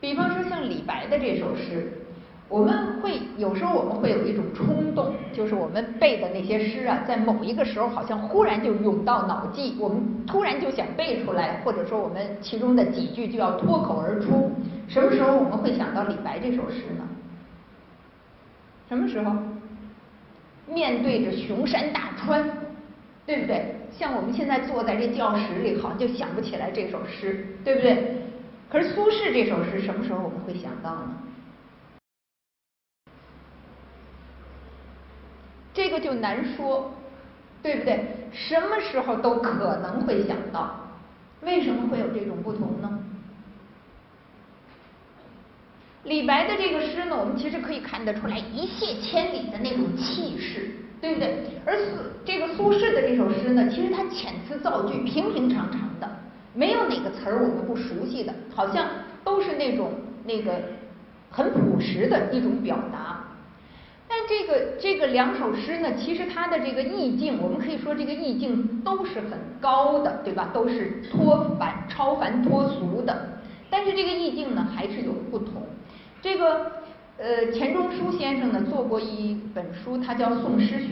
比方说像李白的这首诗，有时候我们会有一种冲动，就是我们背的那些诗啊，在某一个时候好像忽然就涌到脑际，我们突然就想背出来，或者说我们其中的几句就要脱口而出。什么时候我们会想到李白这首诗呢？什么时候？面对着雄山大川，对不对？像我们现在坐在这教室里，好像就想不起来这首诗，对不对？可是苏轼这首诗什么时候我们会想到呢？这个就难说，对不对？什么时候都可能会想到，为什么会有这种不同呢？李白的这个诗呢，我们其实可以看得出来一泻千里的那种气势，对不对？而苏轼的这首诗呢，其实它遣词造句平平常常的，没有哪个词儿我们不熟悉的，好像都是那个很朴实的一种表达。但这个两首诗呢，其实它的这个意境，我们可以说这个意境都是很高的，对吧？都是超凡脱俗的，但是这个意境呢，还是有不同。这个钱钟书先生呢做过一本书，他叫《宋诗选》。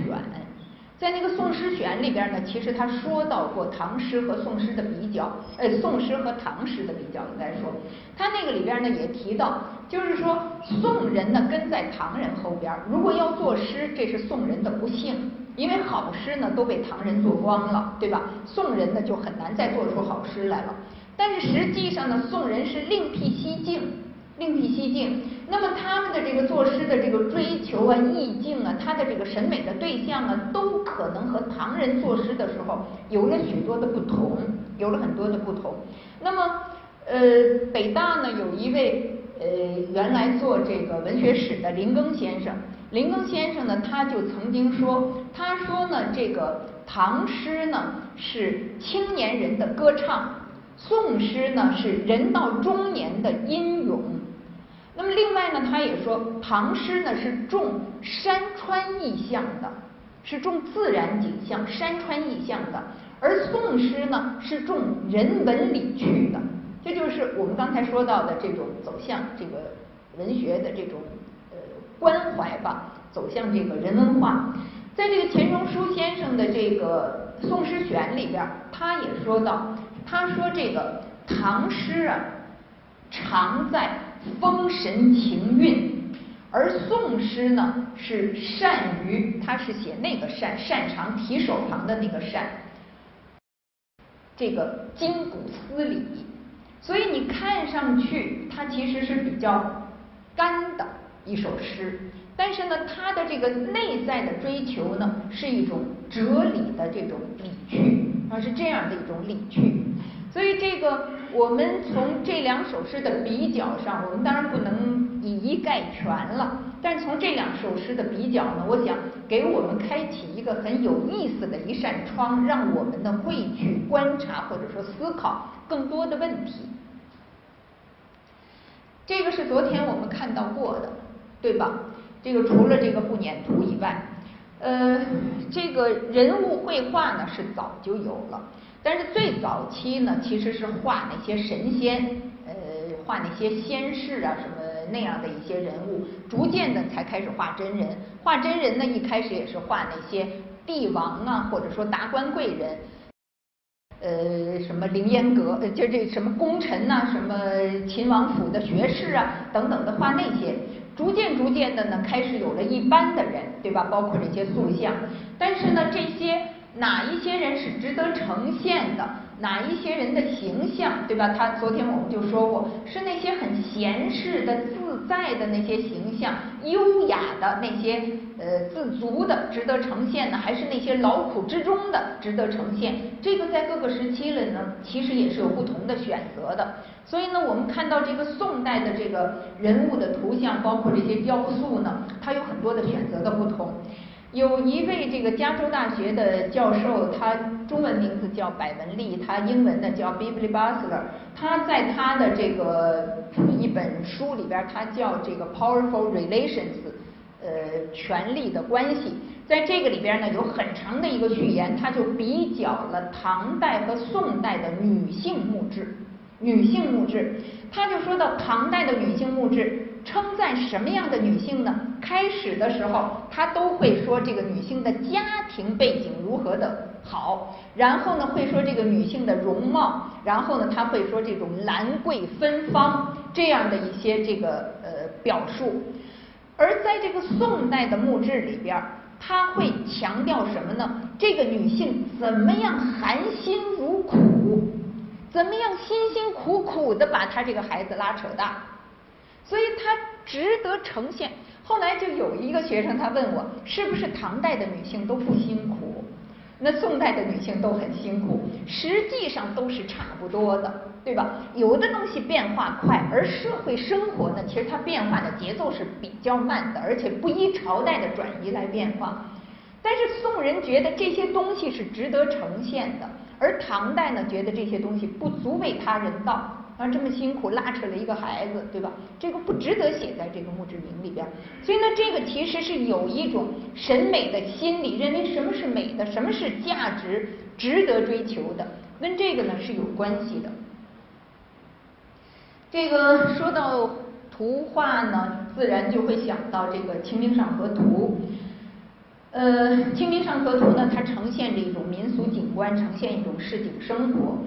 在那个《宋诗选》里边呢，其实他说到过唐诗和宋诗的比较，宋诗和唐诗的比较应该说，他那个里边呢也提到，就是说宋人呢跟在唐人后边，如果要作诗，这是宋人的不幸，因为好诗呢都被唐人做光了，对吧？宋人呢就很难再做出好诗来了。但是实际上呢，宋人是另辟蹊径。另辟蹊径，那么他们的这个作诗的这个追求啊、意境啊，他的这个审美的对象啊，都可能和唐人作诗的时候有了许多的不同，有了很多的不同。那么，北大呢有一位原来做这个文学史的林庚先生，呢他就曾经说，他说呢这个唐诗呢是青年人的歌唱，宋诗呢是人到中年的吟咏。那么另外呢，他也说唐诗呢是重山川意象的，是重自然景象、山川意象的，而宋诗呢是重人文理趣的。这就是我们刚才说到的这种走向这个文学的这种关怀吧，走向这个人文化。在这个钱钟书先生的这个《宋诗选》里边，他也说到，他说这个唐诗啊常在风神情韵，而宋诗呢是善于，他是写那个擅长提手旁的那个擅，这个筋骨思理，所以你看上去它其实是比较干的一首诗，但是呢它的这个内在的追求呢是一种哲理的这种理趣，它是这样的一种理趣。所以这个我们从这两首诗的比较上，我们当然不能以一概全了，但从这两首诗的比较呢，我想给我们开启一个很有意思的一扇窗，让我们呢会去观察或者说思考更多的问题。这个是昨天我们看到过的，对吧？这个除了这个不粘土以外，这个人物绘画呢是早就有了，但是最早期呢其实是画那些神仙，画那些仙士啊什么那样的一些人物，逐渐的才开始画真人。画真人呢一开始也是画那些帝王啊，或者说达官贵人，什么凌烟阁，就这什么功臣啊，什么秦王府的学士啊等等的，画那些。逐渐的呢开始有了一般的人，对吧？包括这些塑像。但是呢，这些哪一些人是值得呈现的，哪一些人的形象，对吧？他昨天我们就说过，是那些很闲适的、自在的那些形象，优雅的那些自足的值得呈现呢，还是那些劳苦之中的值得呈现？这个在各个时期了呢，其实也是有不同的选择的。所以呢，我们看到这个宋代的这个人物的图像，包括这些雕塑呢，它有很多的选择的不同。有一位这个加州大学的教授，他中文名字叫柏文利，他英文的叫 Bibli Basler。他在他的这个一本书里边，他叫这个 Powerful Relations， 权力的关系。在这个里边呢，有很长的一个序言，他就比较了唐代和宋代的女性墓志。女性牧师，他就说到唐代的女性牧师称赞什么样的女性呢？开始的时候他都会说这个女性的家庭背景如何的好，然后呢会说这个女性的容貌，然后呢他会说这种兰桂芬芳这样的一些这个表述。而在这个宋代的墓志里边，他会强调什么呢？这个女性怎么样含辛茹苦，怎么样辛辛苦苦的把她这个孩子拉扯大，所以她值得呈现。后来就有一个学生他问我，是不是唐代的女性都不辛苦，那宋代的女性都很辛苦？实际上都是差不多的，对吧？有的东西变化快，而社会生活呢，其实它变化的节奏是比较慢的，而且不依朝代的转移来变化。但是宋人觉得这些东西是值得呈现的，而唐代呢，觉得这些东西不足为他人道。啊，这么辛苦拉扯了一个孩子，对吧？这个不值得写在这个墓志铭里边。所以呢，这个其实是有一种审美的心理，认为什么是美的，什么是价值，值得追求的，跟这个呢是有关系的。这个说到图画呢，自然就会想到这个《清明上河图》。《清明上河图》呢，它呈现着一种民俗景观，呈现一种市井生活。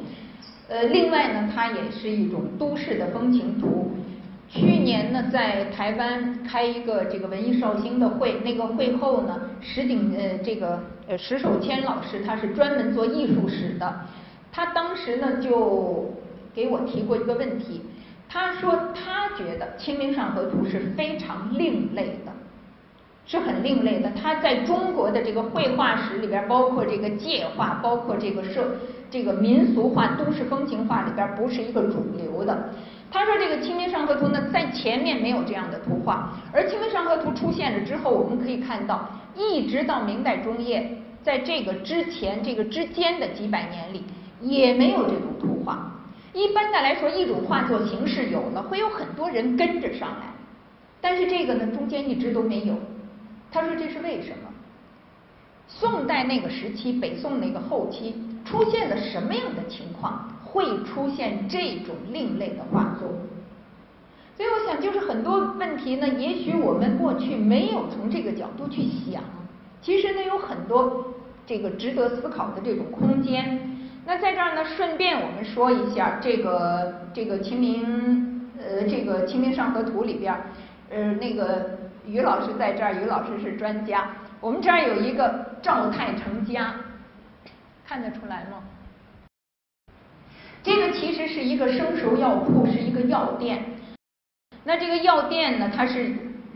另外呢，它也是一种都市的风情图。去年呢，在台湾开一个这个文艺绍兴的会，那个会后呢，石守谦老师他是专门做艺术史的，他当时呢就给我提过一个问题，他说他觉得《清明上河图》是非常另类的，是很另类的。它在中国的这个绘画史里边，包括这个界画，包括这个民俗画、都市风情画里边，不是一个主流的。他说这个《清明上河图》呢，在前面没有这样的图画，而《清明上河图》出现了之后，我们可以看到，一直到明代中叶，在这个之间的几百年里，也没有这种图画。一般的来说，一种画作形式有了，会有很多人跟着上来，但是这个呢，中间一直都没有。他说这是为什么？宋代那个时期，北宋那个后期出现了什么样的情况，会出现这种另类的画作？所以我想，就是很多问题呢，也许我们过去没有从这个角度去想，其实呢有很多这个值得思考的这种空间。那在这儿呢，顺便我们说一下这个《清明上河图》里边，那个。于老师在这儿，于老师是专家。我们这儿有一个赵太成家，看得出来吗？这个其实是一个生熟药铺，是一个药店。那这个药店呢，它是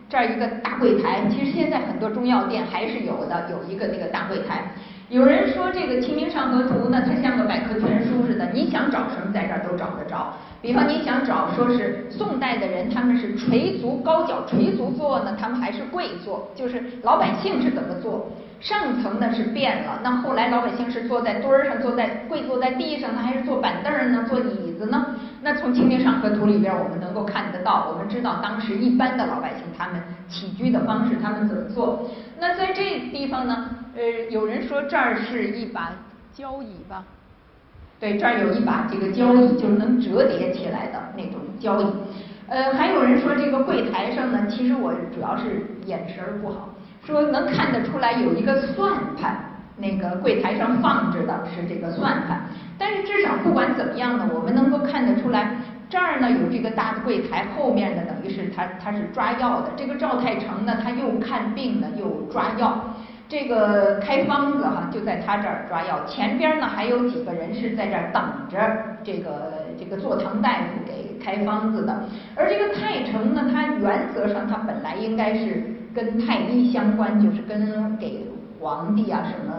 这儿一个大柜台。其实现在很多中药店还是有的，有一个那个大柜台。有人说这个《清明上河图》呢，它像个百科全书似的，你想找什么在这儿都找得着。比方你想找说是宋代的人，他们是垂足高脚垂足坐呢，他们还是跪坐，就是老百姓是怎么坐，上层呢是变了，那后来老百姓是坐在墩儿上，跪坐在地上呢，还是坐板凳呢，坐椅子呢？那从《清明上河图》里边我们能够看得到，我们知道当时一般的老百姓他们起居的方式，他们怎么做。那在这地方呢，有人说这儿是一把交椅吧？对，这儿有一把这个交椅，就是能折叠起来的那种交椅。还有人说这个柜台上呢，其实我主要是眼神不好，说能看得出来有一个算盘，那个柜台上放置的是这个算盘。但是至少不管怎么样呢，我们能够看得出来，这儿呢有这个大的柜台，后面呢等于是他是抓药的。这个赵太成呢，他又看病呢又抓药。这个开方子哈，就在他这儿抓药。前边呢还有几个人是在这儿等着这个坐堂大夫给开方子的。而这个太成呢，他原则上他本来应该是跟太医相关，就是跟给皇帝啊什么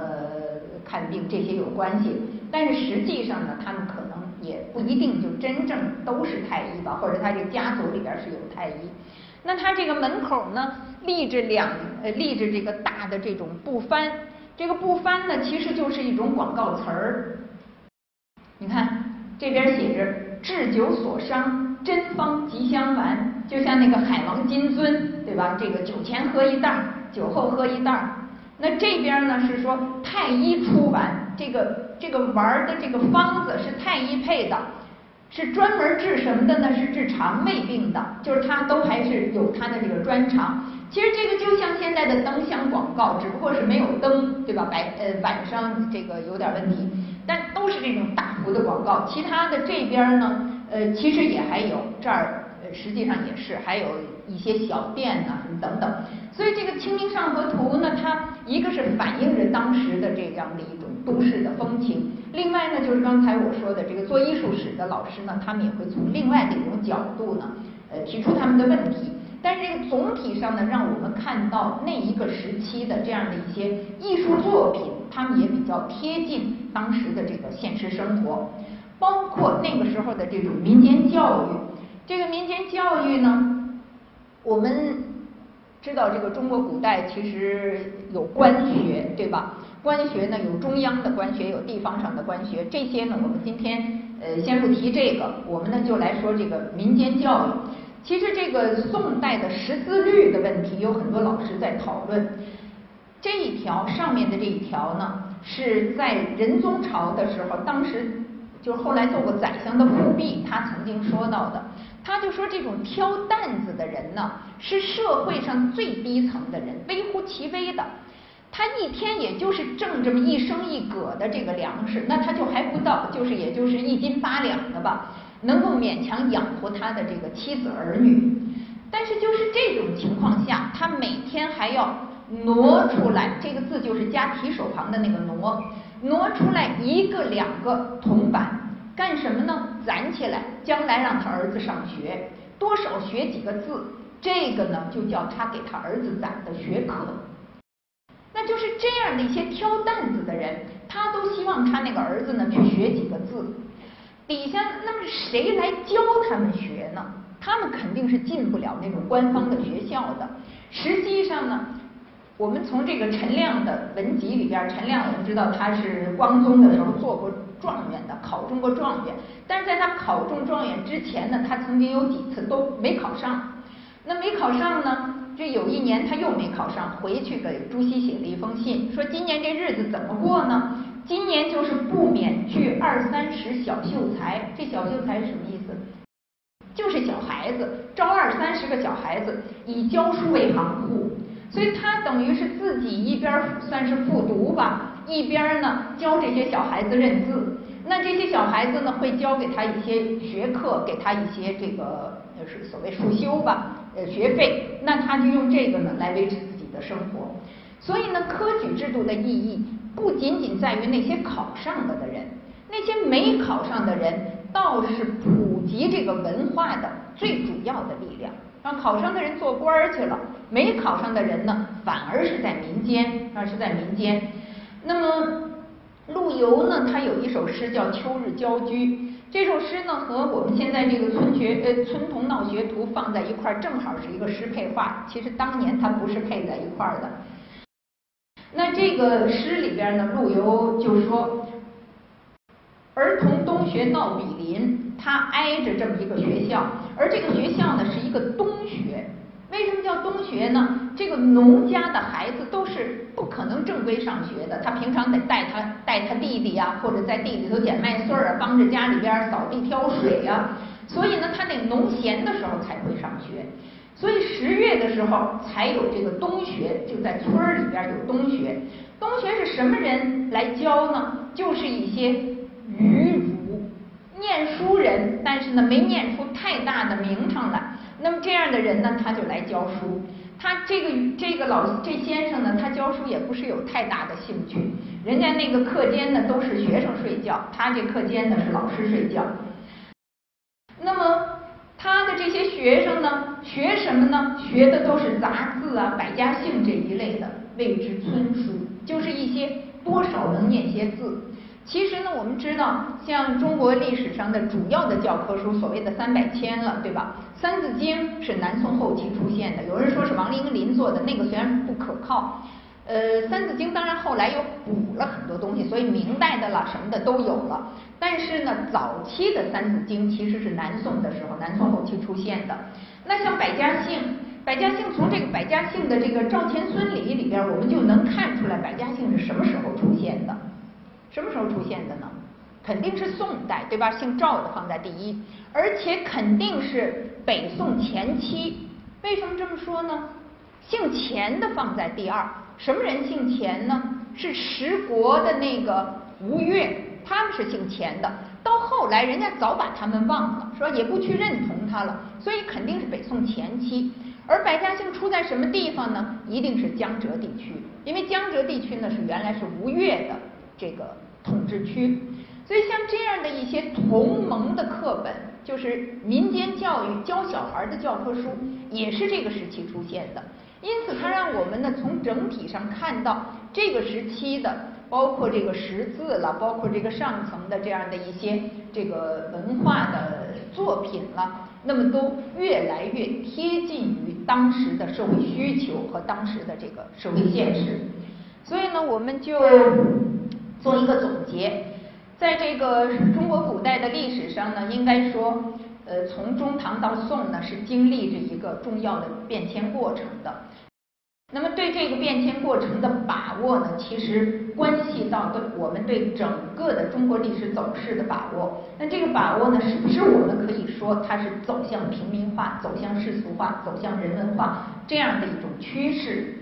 看病这些有关系。但是实际上呢，他们可能也不一定就真正都是太医吧，或者他这个家族里边是有太医。那他这个门口呢，立着这个大的这种布幡，这个布幡呢其实就是一种广告词儿。你看这边写着“治酒所伤，真方吉祥丸”，就像那个海王金樽，对吧？这个酒前喝一袋，酒后喝一袋。那这边呢是说太医出丸，这个丸的这个方子是太医配的。是专门治什么的呢？是治肠胃病的，就是他都还是有他的这个专长。其实这个就像现在的灯箱广告，只不过是没有灯，对吧？晚上这个有点问题，但都是这种大幅的广告。其他的这边呢，其实也还有这儿，实际上也是还有一些小店啊什么等等。所以这个《清明上河图》呢，它一个是反映着当时的这样的一种都市的风情，另外呢就是刚才我说的这个做艺术史的老师呢，他们也会从另外的一种角度呢，提出他们的问题。但是这个总体上呢，让我们看到那一个时期的这样的一些艺术作品，他们也比较贴近当时的这个现实生活，包括那个时候的这种民间教育。这个民间教育呢，我们知道这个中国古代其实有官学，对吧？官学呢有中央的官学，有地方上的官学，这些呢我们今天先不提这个，我们呢就来说这个民间教育。其实这个宋代的识字率的问题有很多老师在讨论。这一条上面的这一条呢，是在仁宗朝的时候，当时就是后来做过宰相的富弼，他曾经说到的。他就说这种挑担子的人呢，是社会上最低层的人，微乎其微的。他一天也就是挣这么一升一葛的这个粮食，那他就还不到，就是也就是1斤8两的吧，能够勉强养活他的这个妻子儿女。但是就是这种情况下，他每天还要挪出来，这个字就是加提手旁的那个挪，挪出来1个2个铜板，干什么呢？攒起来，将来让他儿子上学，多少学几个字，这个呢就叫他给他儿子攒的学课。那就是这样的一些挑担子的人，他都希望他那个儿子呢去学几个字。底下那么谁来教他们学呢？他们肯定是进不了那种官方的学校的。实际上呢，我们从这个陈亮的文集里边，陈亮我们知道他是光宗的时候做过状元的，考中过状元，但是在他考中状元之前呢，他曾经有几次都没考上。那没考上呢，这有一年他又没考上，回去给朱熹写了一封信，说今年这日子怎么过呢？今年就是不免聚20-30小秀才。这小秀才是什么意思？就是小孩子，招20-30个小孩子，以教书为行户。所以他等于是自己一边算是复读吧，一边呢教这些小孩子认字。那这些小孩子呢，会教给他一些学课，给他一些这个就是所谓束修吧，学费。那他就用这个呢来维持自己的生活。所以呢，科举制度的意义不仅仅在于那些考上了的人，那些没考上的人倒是普及这个文化的最主要的力量。让考上的人做官去了，没考上的人呢，反而是在民间，而是在民间。那么陆游呢，他有一首诗叫《秋日郊居》，这首诗呢和我们现在这个村童闹学徒放在一块儿，正好是一个诗配画。其实当年它不是配在一块儿的。那这个诗里边呢，陆游就说：“儿童东学闹比邻，他挨着这么一个学校，而这个学校呢是一个东学。”为什么叫东学呢？这个农家的孩子都是不可能正规上学的，他平常得带他弟弟啊，或者在地里头捡麦穗啊，帮着家里边扫地挑水啊，所以呢，他得农闲的时候才会上学。所以10月的时候才有这个东学，就在村里边有东学。东学是什么人来教呢？就是一些愚儒、念书人，但是呢没念出太大的名堂来。那么这样的人呢，他就来教书。他这先生呢，他教书也不是有太大的兴趣。人家那个课间呢都是学生睡觉，他这课间呢是老师睡觉。那么他的这些学生呢，学什么呢？学的都是杂字啊、百家姓这一类的，谓之村书，就是一些多少能念些字。其实呢，我们知道，像中国历史上的主要的教科书，所谓的300篇了，对吧？《三字经》是南宋后期出现的，有人说是王林林做的，那个虽然不可靠。《三字经》当然后来又补了很多东西，所以明代的了什么的都有了。但是呢，早期的《三字经》其实是南宋的时候，南宋后期出现的。那像百家姓，百家姓从这个百家姓的这个《赵钱孙李》里边，我们就能看出来百家姓是什么时候出现的。什么时候出现的呢？肯定是宋代，对吧？姓赵的放在第一，而且肯定是北宋前期。为什么这么说呢？姓钱的放在第二。什么人姓钱呢？是十国的那个吴越，他们是姓钱的。到后来，人家早把他们忘了，说也不去认同他了，所以肯定是北宋前期。而百家姓出在什么地方呢？一定是江浙地区，因为江浙地区呢是原来是吴越的这个统治区。所以像这样的一些同盟的课本，就是民间教育教小孩的教科书，也是这个时期出现的。因此，它让我们呢从整体上看到这个时期的，包括这个识字了，包括这个上层的这样的一些这个文化的作品了，那么都越来越贴近于当时的社会需求和当时的这个社会现实。所以呢，我们就做一个总结，在这个中国古代的历史上呢，应该说。从中唐到宋呢，是经历着一个重要的变迁过程的。那么对这个变迁过程的把握呢，其实关系到对我们对整个的中国历史走势的把握。那这个把握呢，是不是我们可以说它是走向平民化、走向世俗化、走向人文化这样的一种趋势？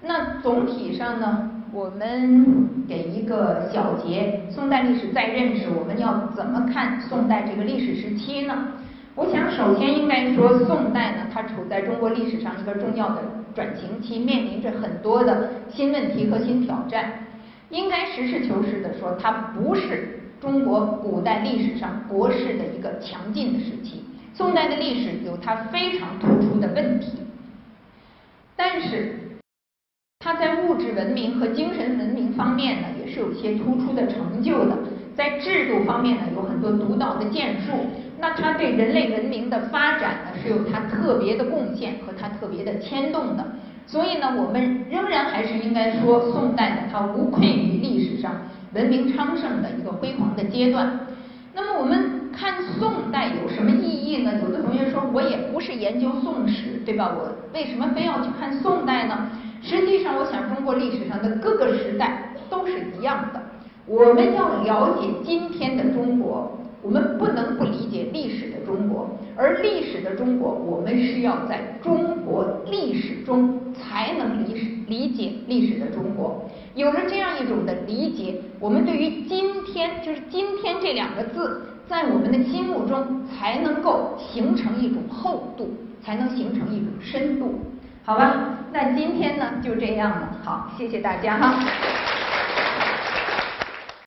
那总体上呢？我们给一个小结，宋代历史再认识，我们要怎么看宋代这个历史时期呢？我想首先应该说，宋代呢，它处在中国历史上一个重要的转型期，面临着很多的新问题和新挑战。应该实事求是的说，它不是中国古代历史上国势的一个强劲的时期。宋代的历史有它非常突出的问题，但是它在物质文明和精神文明方面呢，也是有些突出的成就的；在制度方面呢，有很多独到的建树。那它对人类文明的发展呢，是有它特别的贡献和它特别的牵动的。所以呢，我们仍然还是应该说，宋代呢，它无愧于历史上文明昌盛的一个辉煌的阶段。那么，我们看宋代有什么意义呢？有的同学说，我也不是研究宋史，对吧？我为什么非要去看宋代呢？实际上，我想中国历史上的各个时代都是一样的。我们要了解今天的中国，我们不能不理解历史的中国，而历史的中国，我们是要在中国历史中才能理解历史的中国。有了这样一种的理解，我们对于今天，就是今天这两个字，在我们的心目中才能够形成一种厚度，才能形成一种深度。好吧，那今天呢就这样了。好，谢谢大家哈。